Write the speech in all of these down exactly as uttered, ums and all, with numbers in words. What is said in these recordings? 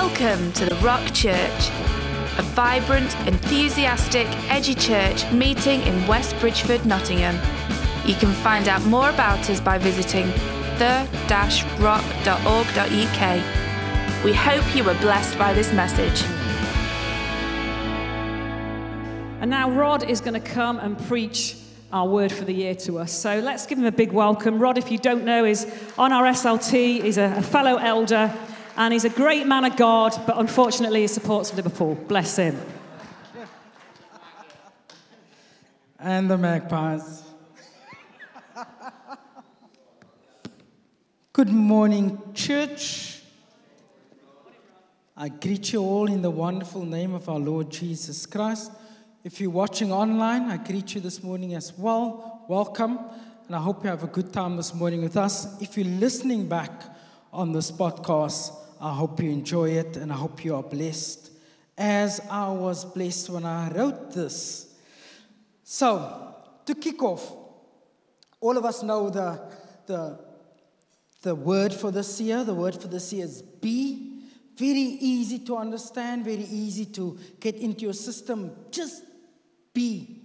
Welcome to The Rock Church, a vibrant, enthusiastic, edgy church meeting in West Bridgeford, Nottingham. You can find out more about us by visiting the rock dot org dot U K. We hope you were blessed by this message. And now Rod is going to come and preach our word for the year to us. So let's give him a big welcome. Rod, if you don't know, is on our S L T, he's a, a fellow elder. And he's a great man of God, but unfortunately he supports Liverpool. Bless him. And the Magpies. Good morning, church. I greet you all in the wonderful name of our Lord Jesus Christ. If you're watching online, I greet you this morning as well. Welcome. And I hope you have a good time this morning with us. If you're listening back on this podcast, I hope you enjoy it, and I hope you are blessed, as I was blessed when I wrote this. So, to kick off, all of us know the, the, the word for this year. The word for this year is be. Very easy to understand, very easy to get into your system. Just be.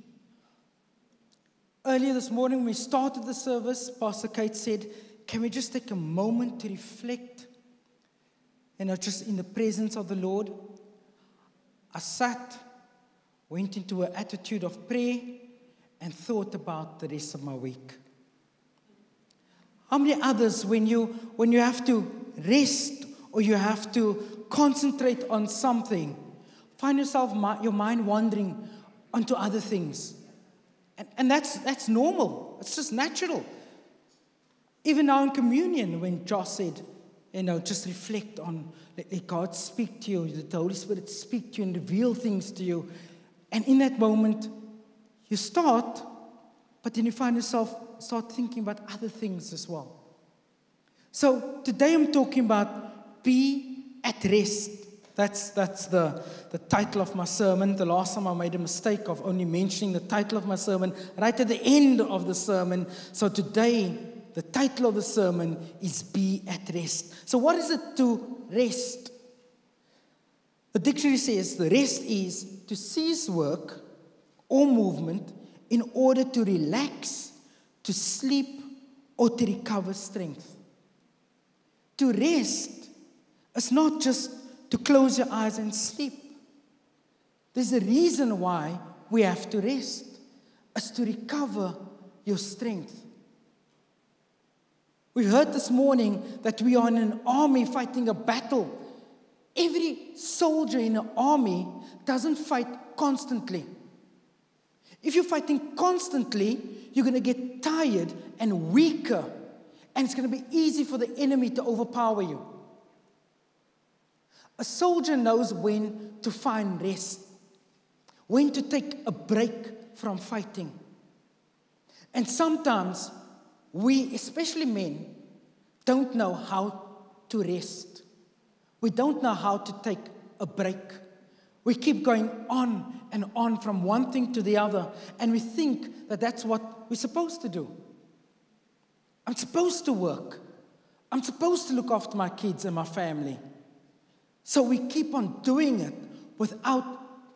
Earlier this morning, we started the service. Pastor Kate said, can we just take a moment to reflect? You know, just in the presence of the Lord. I sat, went into an attitude of prayer, and thought about the rest of my week. How many others, when you when you have to rest or you have to concentrate on something, find yourself your mind wandering onto other things, and and that's that's normal. It's just natural. Even now in communion, when Josh said, you know, just reflect on, let God speak to you, let the Holy Spirit speak to you and reveal things to you. And in that moment, you start, but then you find yourself start thinking about other things as well. So today I'm talking about be at rest. That's that's the, the title of my sermon. The last time I made a mistake of only mentioning the title of my sermon right at the end of the sermon. So today, the title of the sermon is Be at Rest. So what is it to rest? The dictionary says the rest is to cease work or movement in order to relax, to sleep, or to recover strength. To rest is not just to close your eyes and sleep. There's a reason why we have to rest. It's to recover your strength. We heard this morning that we are in an army fighting a battle. Every soldier in an army doesn't fight constantly. If you're fighting constantly, you're going to get tired and weaker, and it's going to be easy for the enemy to overpower you. A soldier knows when to find rest, when to take a break from fighting. And sometimes we, especially men, don't know how to rest. We don't know how to take a break. We keep going on and on from one thing to the other, and we think that that's what we're supposed to do. I'm supposed to work. I'm supposed to look after my kids and my family. So we keep on doing it without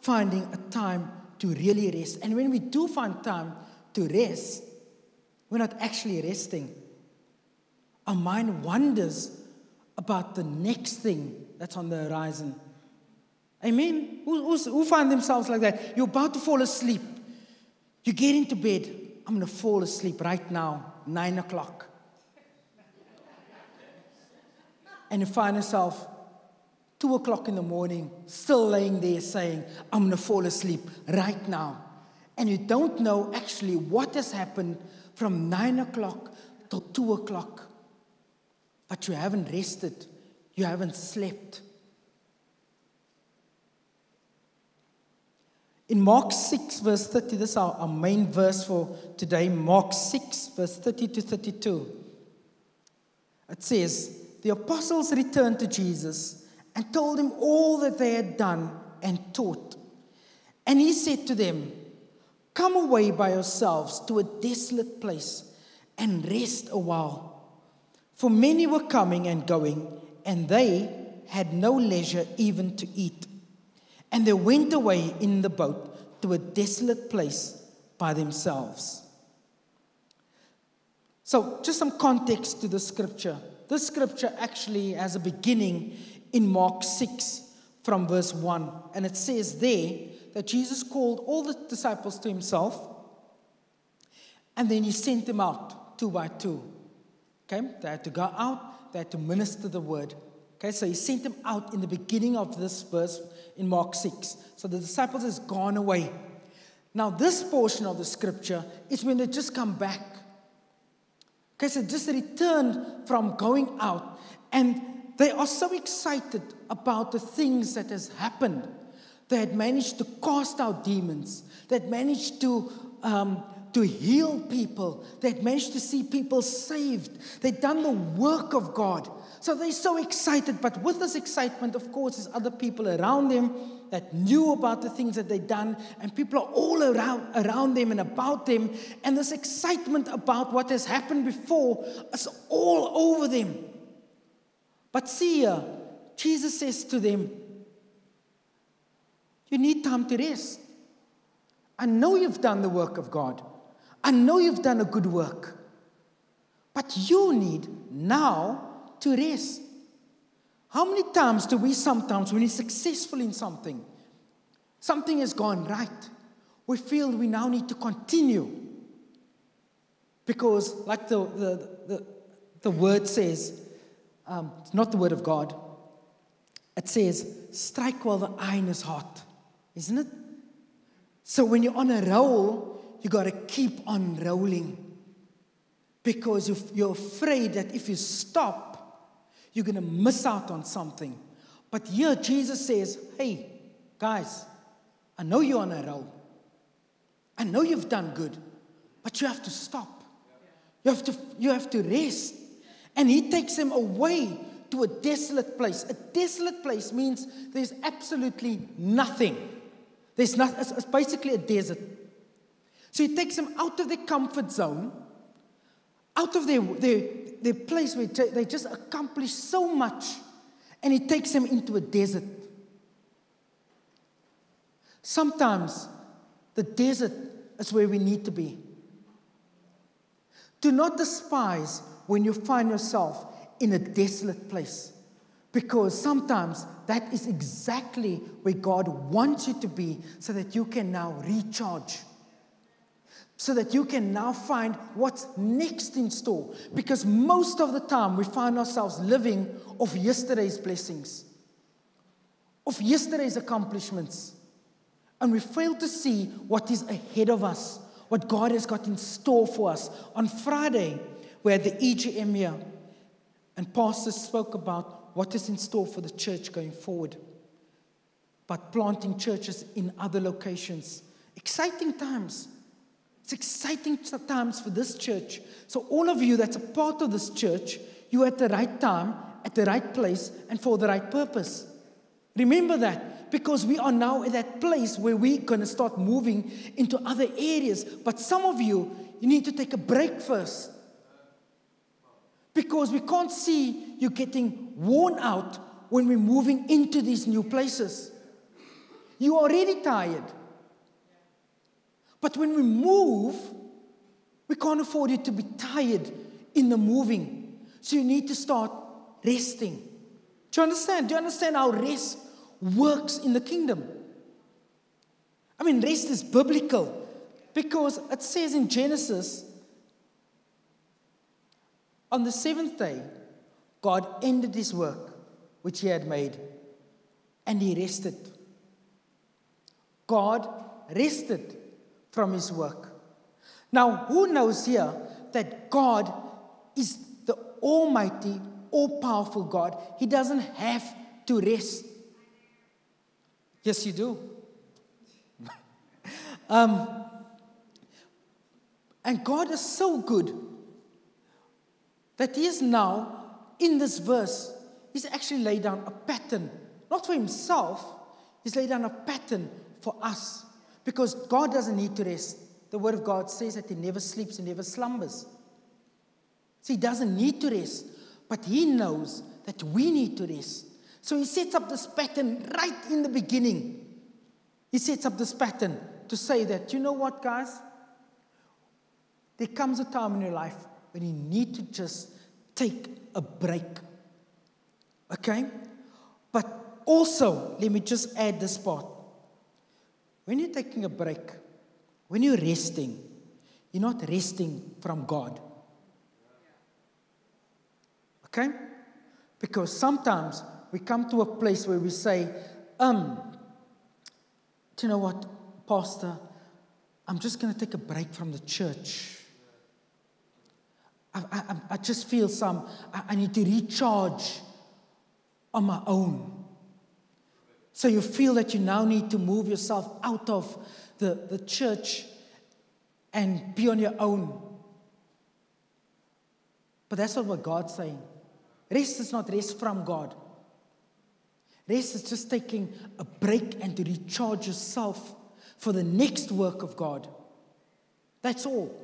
finding a time to really rest. And when we do find time to rest, we're not actually resting. Our mind wonders about the next thing that's on the horizon. Amen? Who, who's, who find themselves like that? You're about to fall asleep. You get into bed. I'm going to fall asleep right now, nine o'clock. And you find yourself two o'clock in the morning, still laying there saying, I'm going to fall asleep right now. And you don't know actually what has happened from nine o'clock till two o'clock. But you haven't rested. You haven't slept. In Mark six, verse thirty, this is our, our main verse for today. Mark six, verse thirty to thirty-two. It says, the apostles returned to Jesus and told him all that they had done and taught. And he said to them, come away by yourselves to a desolate place and rest a while. For many were coming and going, and they had no leisure even to eat. And they went away in the boat to a desolate place by themselves. So just some context to the scripture. This scripture actually has a beginning in Mark six from verse one. And it says there that Jesus called all the disciples to himself, and then he sent them out two by two. Okay, they had to go out, they had to minister the word. Okay, so he sent them out in the beginning of this verse in Mark six. So the disciples has gone away. Now this portion of the scripture is when they just come back. Okay, so just returned from going out, and they are so excited about the things that has happened. They had managed to cast out demons. They had managed to... Um, to heal people. They'd managed to see people saved. They'd done the work of God. So they're so excited. But with this excitement, of course, there's other people around them that knew about the things that they'd done. And people are all around, around them and about them. And this excitement about what has happened before is all over them. But see here, Jesus says to them, you need time to rest. I know you've done the work of God. I know you've done a good work, but you need now to rest. How many times do we sometimes, when we're successful in something, something has gone right, we feel we now need to continue? Because like the, the, the, the word says, um, it's not the word of God, it says, strike while the iron is hot, isn't it? So when you're on a roll, you got to keep on rolling, because you're afraid that if you stop, you're going to miss out on something. But here Jesus says, hey, guys, I know you're on a roll. I know you've done good, but you have to stop. You have to, you have to rest. And he takes them away to a desolate place. A desolate place means there's absolutely nothing. There's not, it's basically a desert. So he takes them out of their comfort zone, out of their, their, their place where they just accomplished so much, and he takes them into a desert. Sometimes the desert is where we need to be. Do not despise when you find yourself in a desolate place, because sometimes that is exactly where God wants you to be, so that you can now recharge, so that you can now find what's next in store. Because most of the time we find ourselves living off yesterday's blessings, off yesterday's accomplishments, and we fail to see what is ahead of us, what God has got in store for us. On Friday, we had the E G M here, and Pastor spoke about what is in store for the church going forward, but planting churches in other locations. Exciting times. It's exciting times for this church. So all of you that's a part of this church, you're at the right time, at the right place, and for the right purpose. Remember that, because we are now at that place where we're going to start moving into other areas. But some of you, you need to take a break first, because we can't see you getting worn out when we're moving into these new places. You are already tired. But when we move, we can't afford you to be tired in the moving. So you need to start resting. Do you understand? Do you understand how rest works in the kingdom? I mean, rest is biblical, because it says in Genesis, on the seventh day, God ended his work, which he had made, and he rested. God rested from his work. Now, who knows here that God is the almighty, all-powerful God? He doesn't have to rest. Yes, you do. um, and God is so good that he is now, in this verse, he's actually laid down a pattern. Not for himself, he's laid down a pattern for us. Because God doesn't need to rest. The word of God says that he never sleeps, he never slumbers. So he doesn't need to rest. But he knows that we need to rest. So he sets up this pattern right in the beginning. He sets up this pattern to say that, you know what, guys? There comes a time in your life when you need to just take a break. Okay? But also, let me just add this part. When you're taking a break, when you're resting, you're not resting from God. Okay? Because sometimes we come to a place where we say, um, do you know what, Pastor, I'm just going to take a break from the church. I, I, I just feel some, I, I need to recharge on my own. So you feel that you now need to move yourself out of the, the church and be on your own. But that's not what God's saying. Rest is not rest from God. Rest is just taking a break and to recharge yourself for the next work of God. That's all.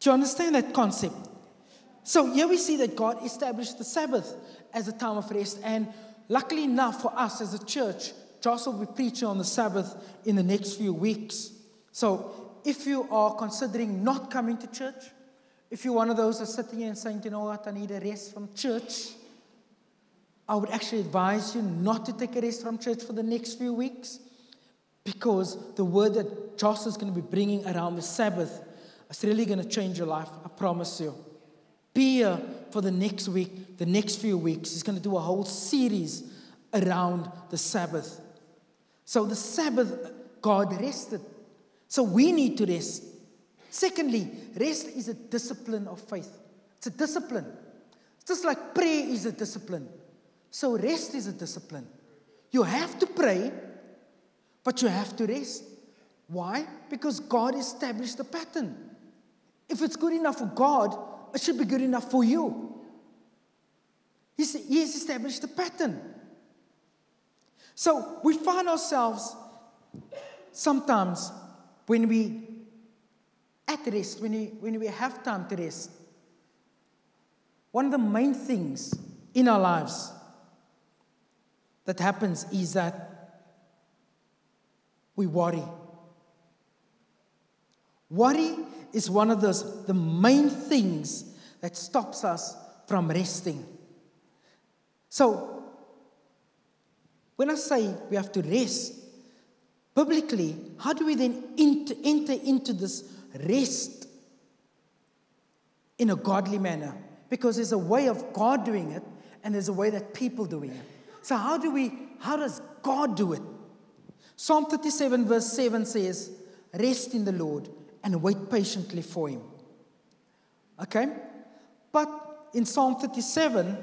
Do you understand that concept? So here we see that God established the Sabbath as a time of rest. And luckily enough for us as a church, Josh will be preaching on the Sabbath in the next few weeks. So if you are considering not coming to church, if you're one of those that's sitting here and saying, you know what, I need a rest from church, I would actually advise you not to take a rest from church for the next few weeks, because the word that Joss is going to be bringing around the Sabbath is really going to change your life, I promise you. Be here for the next week, the next few weeks. He's going to do a whole series around the Sabbath. So the Sabbath, God rested. So we need to rest. Secondly, rest is a discipline of faith. It's a discipline. It's just like prayer is a discipline. So rest is a discipline. You have to pray, but you have to rest. Why? Because God established the pattern. If it's good enough for God, it should be good enough for you. He's, he's established the pattern. So we find ourselves sometimes when we At rest, when we, when we have time to rest, one of the main things in our lives that happens is that we worry. Worry is one of those, the main things that stops us from resting. So, when I say we have to rest, biblically, how do we then enter, enter into this rest in a godly manner? Because there's a way of God doing it, and there's a way that people doing it. So how do we, how does God do it? Psalm thirty-seven verse seven says, rest in the Lord and wait patiently for him. Okay? But in Psalm thirty-seven,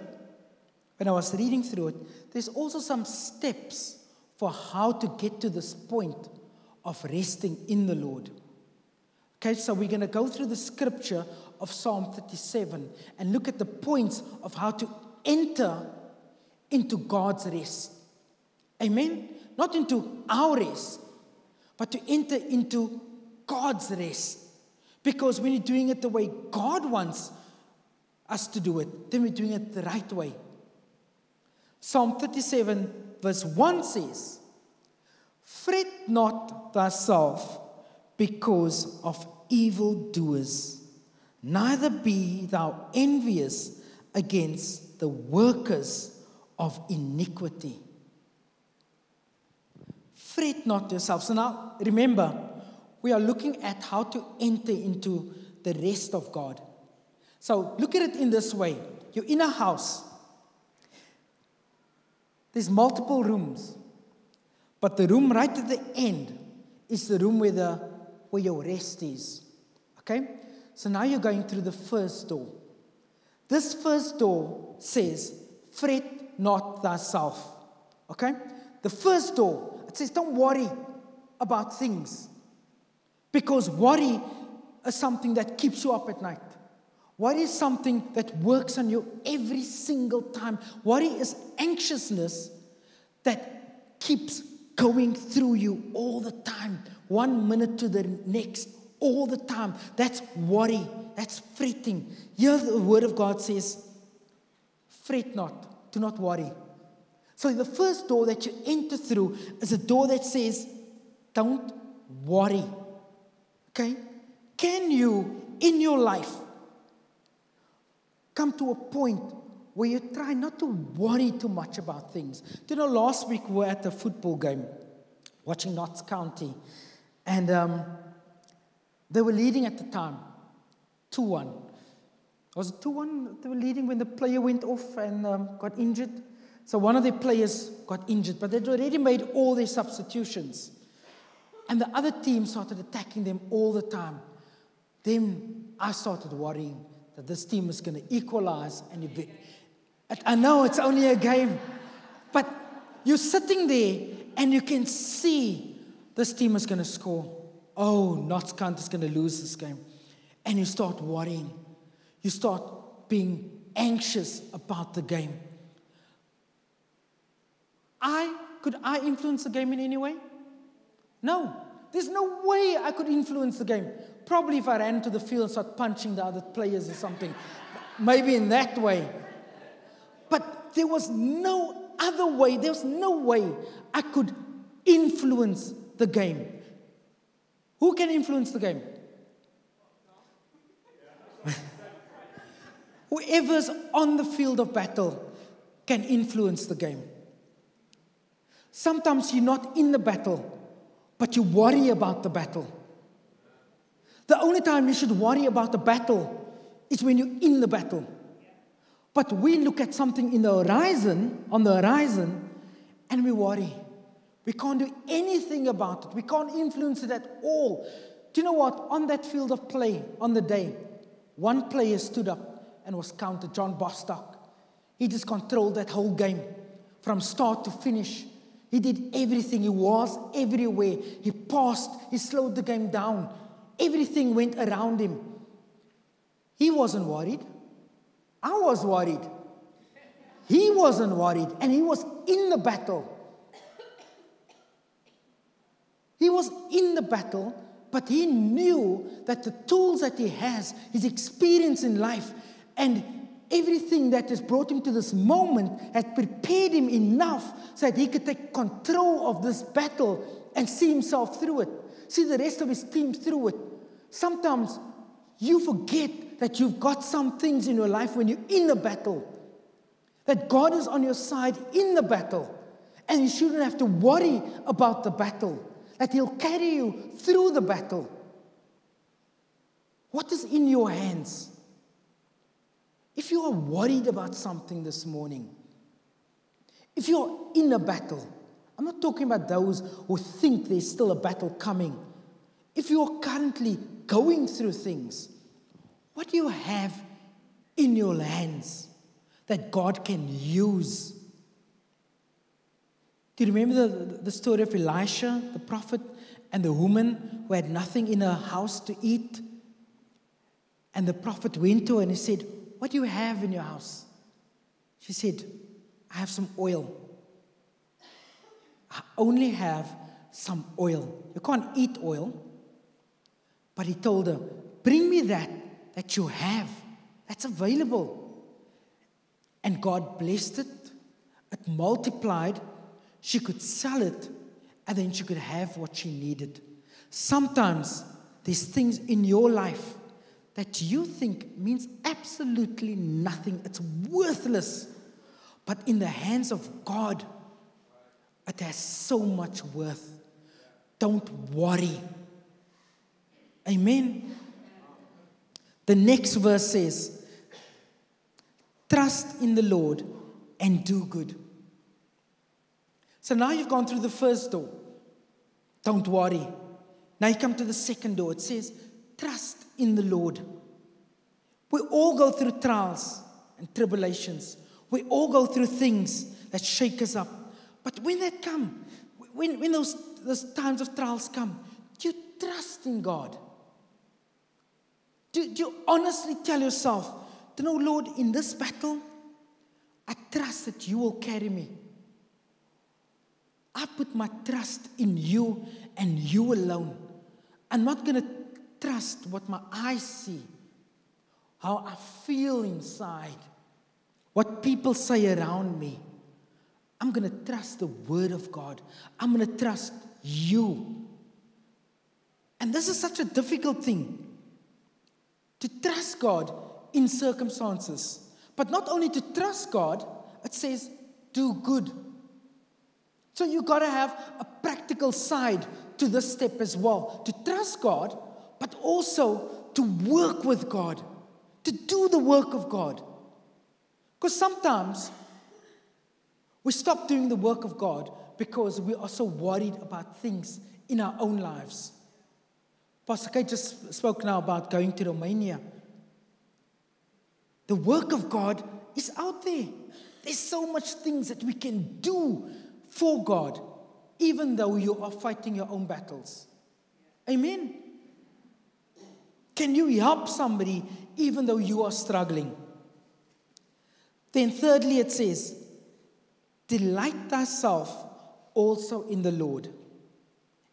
when I was reading through it, there's also some steps for how to get to this point of resting in the Lord. Okay, so we're going to go through the scripture of Psalm thirty-seven and look at the points of how to enter into God's rest. Amen? Not into our rest, but to enter into God's rest. Because when you're doing it the way God wants us to do it, then we're doing it the right way. Psalm thirty-seven verse one says, fret not thyself because of evildoers, neither be thou envious against the workers of iniquity. Fret not yourself. So now, remember, we are looking at how to enter into the rest of God. So look at it in this way. You're in a house. There's multiple rooms. But the room right at the end is the room where the where your rest is. Okay? So now you're going through the first door. This first door says, fret not thyself. Okay? The first door, it says, don't worry about things. Because worry is something that keeps you up at night. Worry is something that works on you every single time. Worry is anxiousness that keeps going through you all the time. One minute to the next, all the time. That's worry. That's fretting. Here the word of God says, fret not. do not worry. So the first door that you enter through is a door that says, don't worry. Okay? Can you, in your life, come to a point where you try not to worry too much about things? Do you know, last week we were at a football game, watching Notts County, and um, they were leading at the time, two one. Was it two one? They were leading when the player went off and um, got injured. So one of their players got injured, but they'd already made all their substitutions. And the other team started attacking them all the time. Then I started worrying that this team is going to equalize. And you I know it's only a game, but you're sitting there and you can see this team is going to score. Oh, Notts County is going to lose this game. And you start worrying. You start being anxious about the game. I, could I influence the game in any way? No. There's no way I could influence the game. Probably if I ran to the field and started punching the other players or something. Maybe in that way. But there was no other way. There was no way I could influence the game. Who can influence the game? Whoever's on the field of battle can influence the game. Sometimes you're not in the battle, but you worry about the battle. The only time you should worry about the battle is when you're in the battle. But we look at something in the horizon, on the horizon, and we worry. We can't do anything about it. We can't influence it at all. Do you know what? On that field of play, on the day, one player stood up and was counted, John Bostock. He just controlled that whole game from start to finish. He did everything. He was everywhere. He passed. He slowed the game down. Everything went around him. He wasn't worried. I was worried. He wasn't worried. And he was in the battle. He was in the battle, but he knew that the tools that he has, his experience in life, and everything that has brought him to this moment had prepared him enough so that he could take control of this battle and see himself through it, see the rest of his team through it. Sometimes you forget that you've got some things in your life when you're in the battle, that God is on your side in the battle, and you shouldn't have to worry about the battle. That he'll carry you through the battle. What is in your hands? If you are worried about something this morning, if you're in a battle, I'm not talking about those who think there's still a battle coming. If you're currently going through things, what do you have in your hands that God can use? Do you remember the, the story of Elisha, the prophet, and the woman who had nothing in her house to eat? And the prophet went to her and he said, what do you have in your house? She said, I have some oil. I only have some oil. You can't eat oil. But he told her, bring me that that you have. That's available. And God blessed it. It multiplied. She could sell it, and then she could have what she needed. Sometimes there's things in your life that you think means absolutely nothing. It's worthless. But in the hands of God, it has so much worth. Don't worry. Amen. The next verse says, trust in the Lord and do good. So now you've gone through the first door. Don't worry. Now you come to the second door. It says, trust in the Lord. We all go through trials and tribulations. We all go through things that shake us up. But when that come, when, when those, those times of trials come, do you trust in God? Do, do you honestly tell yourself, you know, Lord, in this battle, I trust that you will carry me. I put my trust in you and you alone. I'm not going to trust what my eyes see, how I feel inside, what people say around me. I'm going to trust the word of God. I'm going to trust you. And this is such a difficult thing, to trust God in circumstances. But not only to trust God, it says do good. So you got to have a practical side to this step as well. To trust God, but also to work with God. To do the work of God. Because sometimes we stop doing the work of God because we are so worried about things in our own lives. Pastor Kate just spoke now about going to Romania. The work of God is out there. There's so much things that we can do for God, even though you are fighting your own battles. Amen. Can you help somebody even though you are struggling? Then thirdly, it says, delight thyself also in the Lord,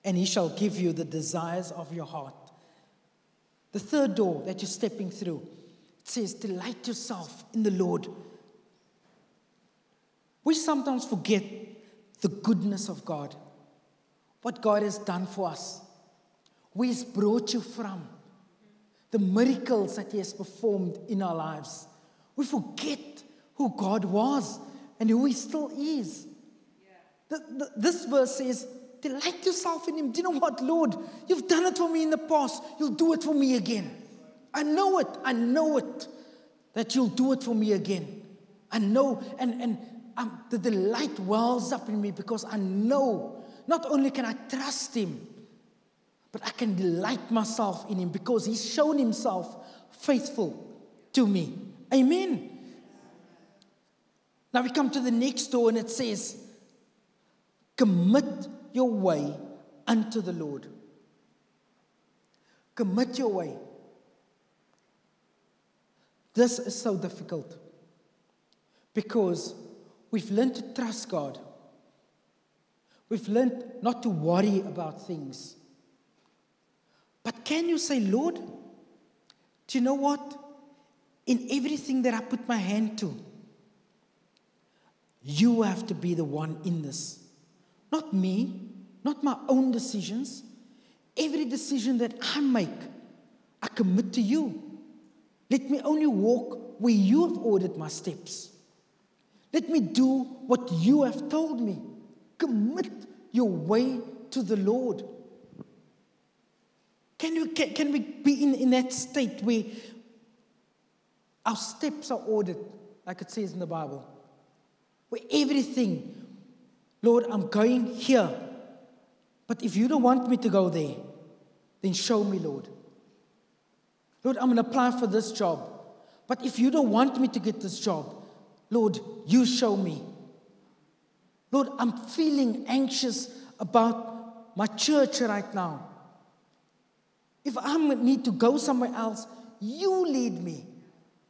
and he shall give you the desires of your heart. The third door that you're stepping through, it says, delight yourself in the Lord. We sometimes forget the goodness of God, what God has done for us, where he's brought you from, the miracles that he has performed in our lives. We forget who God was and who he still is. Yeah. The, the, this verse says, delight yourself in him. Do you know what, Lord? You've done it for me in the past. You'll do it for me again. I know it. I know it. That you'll do it for me again. I know. And, and um, the delight wells up in me because I know. Not only can I trust him, but I can delight myself in him because he's shown himself faithful to me. Amen. Now we come to the next door and it says, commit your way unto the Lord. Commit your way. This is so difficult because we've learned to trust God. We've learned not to worry about things. But can you say, Lord, do you know what? In everything that I put my hand to, you have to be the one in this. Not me, not my own decisions. Every decision that I make, I commit to you. Let me only walk where you have ordered my steps. Let me do what you have told me. Commit your way to the Lord. Can you, can, can we be in, in that state where our steps are ordered, like it says in the Bible? Where everything, Lord, I'm going here, but if you don't want me to go there, then show me, Lord. Lord, I'm going to apply for this job, but if you don't want me to get this job, Lord, you show me. Lord, I'm feeling anxious about my church right now. If I need to go somewhere else, you lead me.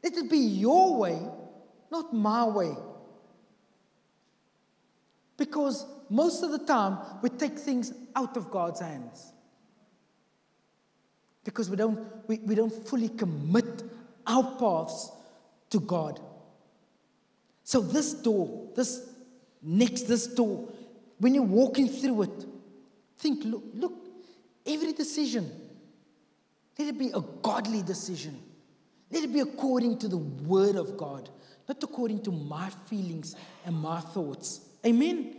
Let it be your way, not my way. Because most of the time, we take things out of God's hands. Because we don't, we, we don't fully commit our paths to God. So this door, this next, this door, when you're walking through it, think, look, look, every decision, let it be a godly decision. Let it be according to the word of God, not according to my feelings and my thoughts. Amen.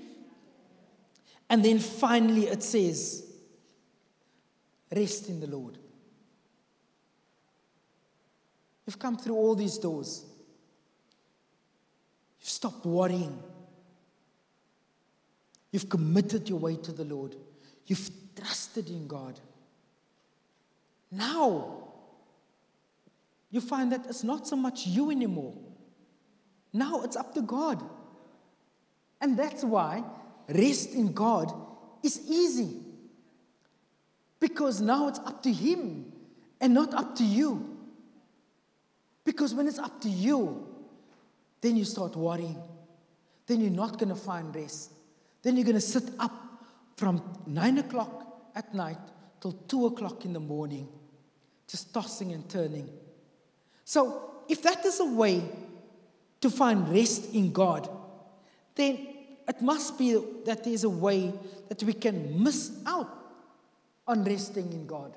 And then finally it says, rest in the Lord. You've come through all these doors. You've stopped worrying. You've committed your way to the Lord. You've trusted in God. Now, you find that it's not so much you anymore. Now it's up to God. And that's why rest in God is easy. Because now it's up to him and not up to you. Because when it's up to you, then you start worrying. Then you're not going to find rest. Then you're going to sit up from nine o'clock at night till two o'clock in the morning, just tossing and turning. So if that is a way to find rest in God, then it must be that there's a way that we can miss out on resting in God.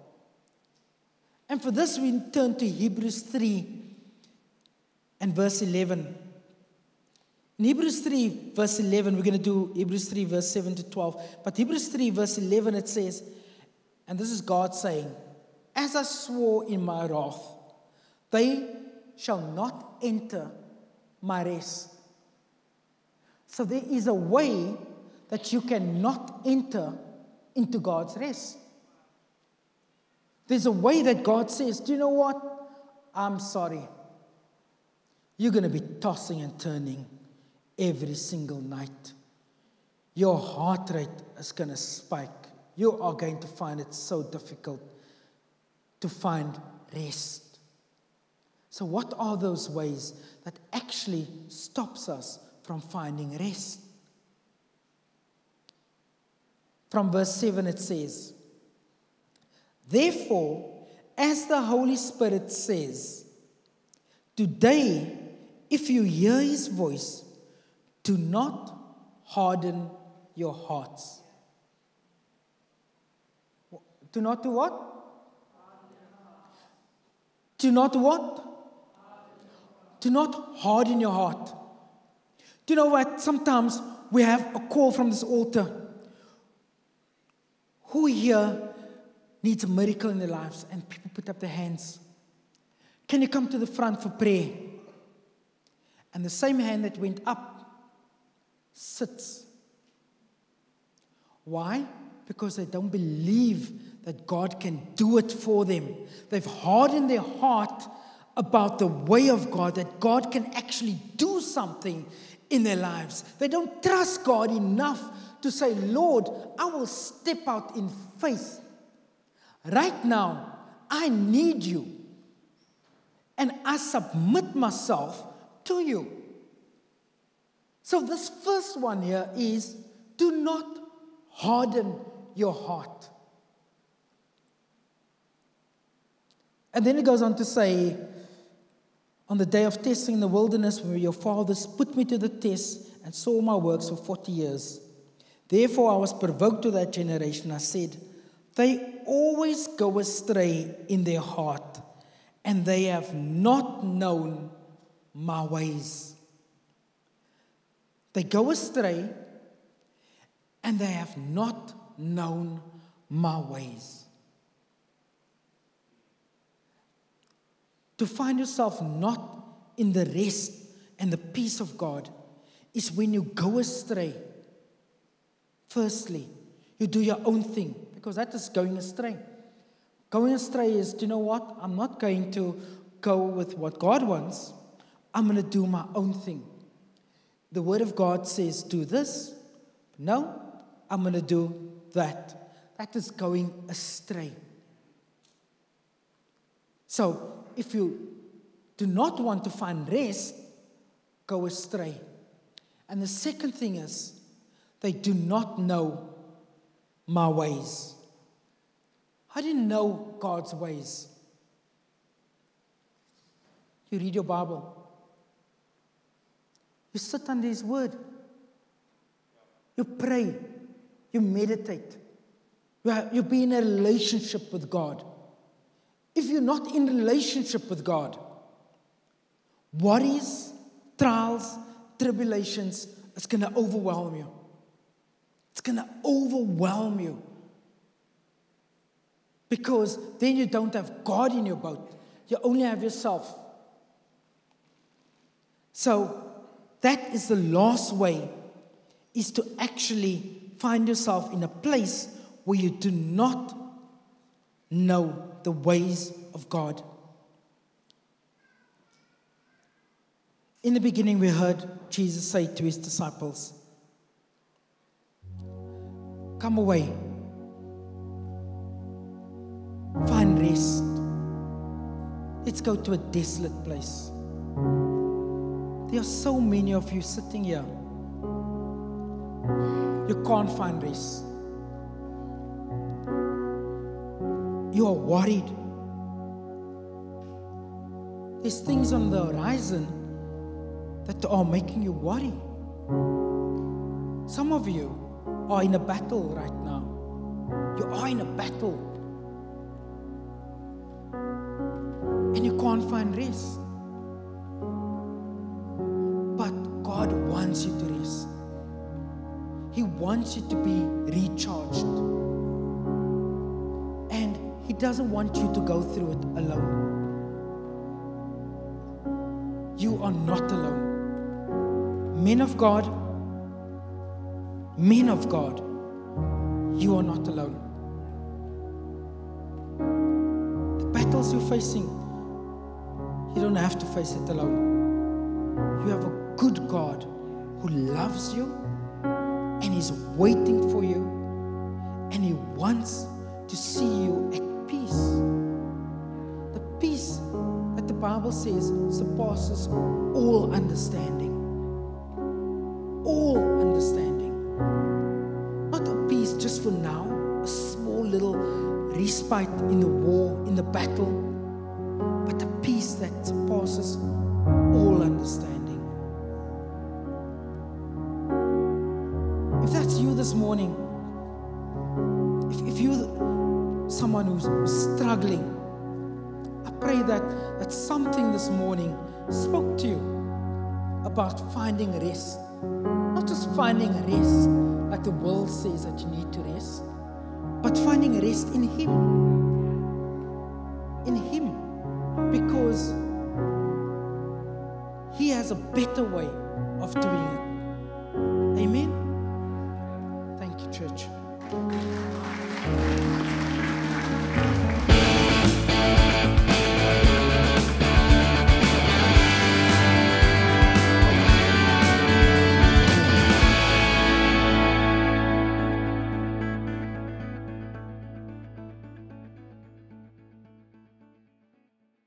And for this, we turn to Hebrews three and verse eleven. In Hebrews three verse eleven, we're going to do Hebrews three verse seven to twelve. But Hebrews three verse eleven, it says, and this is God saying, "As I swore in my wrath, they shall not enter my rest." So there is a way that you cannot enter into God's rest. There's a way that God says, "Do you know what? I'm sorry. You're going to be tossing and turning every single night. Your heart rate is going to spike. You are going to find it so difficult to find rest." So what are those ways that actually stops us from finding rest? From verse seven it says, "Therefore, as the Holy Spirit says, today, if you hear His voice, do not harden your hearts." Do not do what? Do not what? Do not harden your heart. Do you know what? Sometimes we have a call from this altar. Who here needs a miracle in their lives? And people put up their hands. Can you come to the front for prayer? And the same hand that went up sits. Why? Because they don't believe that God can do it for them. They've hardened their heart about the way of God, that God can actually do something in their lives. They don't trust God enough to say, "Lord, I will step out in faith. Right now, I need you. And I submit myself to you." So this first one here is, do not harden your heart. And then it goes on to say, "On the day of testing in the wilderness, where your fathers put me to the test and saw my works for forty years. Therefore I was provoked to that generation. I said, they always go astray in their heart, and they have not known my ways." They go astray, and they have not known my ways. To find yourself not in the rest and the peace of God is when you go astray. Firstly, you do your own thing, because that is going astray. Going astray is, do you know what? I'm not going to go with what God wants. I'm going to do my own thing. The Word of God says, do this. No, I'm going to do that. That is going astray. So, if you do not want to find rest, go astray. And the second thing is, they do not know my ways. How do you know God's ways? You read your Bible. You sit under His Word. You pray. You meditate. You be in a relationship with God. If you're not in relationship with God, worries, trials, tribulations, it's going to overwhelm you. It's going to overwhelm you. Because then you don't have God in your boat. You only have yourself. So that is the last way, is to actually find yourself in a place where you do not know the ways of God. In the beginning, we heard Jesus say to His disciples, "Come away, find rest. Let's go to a desolate place." There are so many of you sitting here. You can't find rest. You are worried. There's things on the horizon that are making you worry. Some of you are in a battle right now. You are in a battle. And you can't find rest. But God wants you to rest. He wants you to be recharged. And He doesn't want you to go through it alone. You are not alone. Men of God, men of God, you are not alone. The battles you're facing, you don't have to face it alone. You have a good God who loves you, and He's waiting for you, and He wants to see you at peace. The peace that the Bible says surpasses all understanding. All understanding. Not a peace just for now, a small little respite in the war, in the battle, but a peace that surpasses all understanding. If that's you this morning, if, if you're someone who's struggling, I pray that, that something this morning spoke to you about finding rest. Not just finding rest like the world says that you need to rest, but finding rest in Him. In Him. Because He has a better way of doing it. Amen. Church.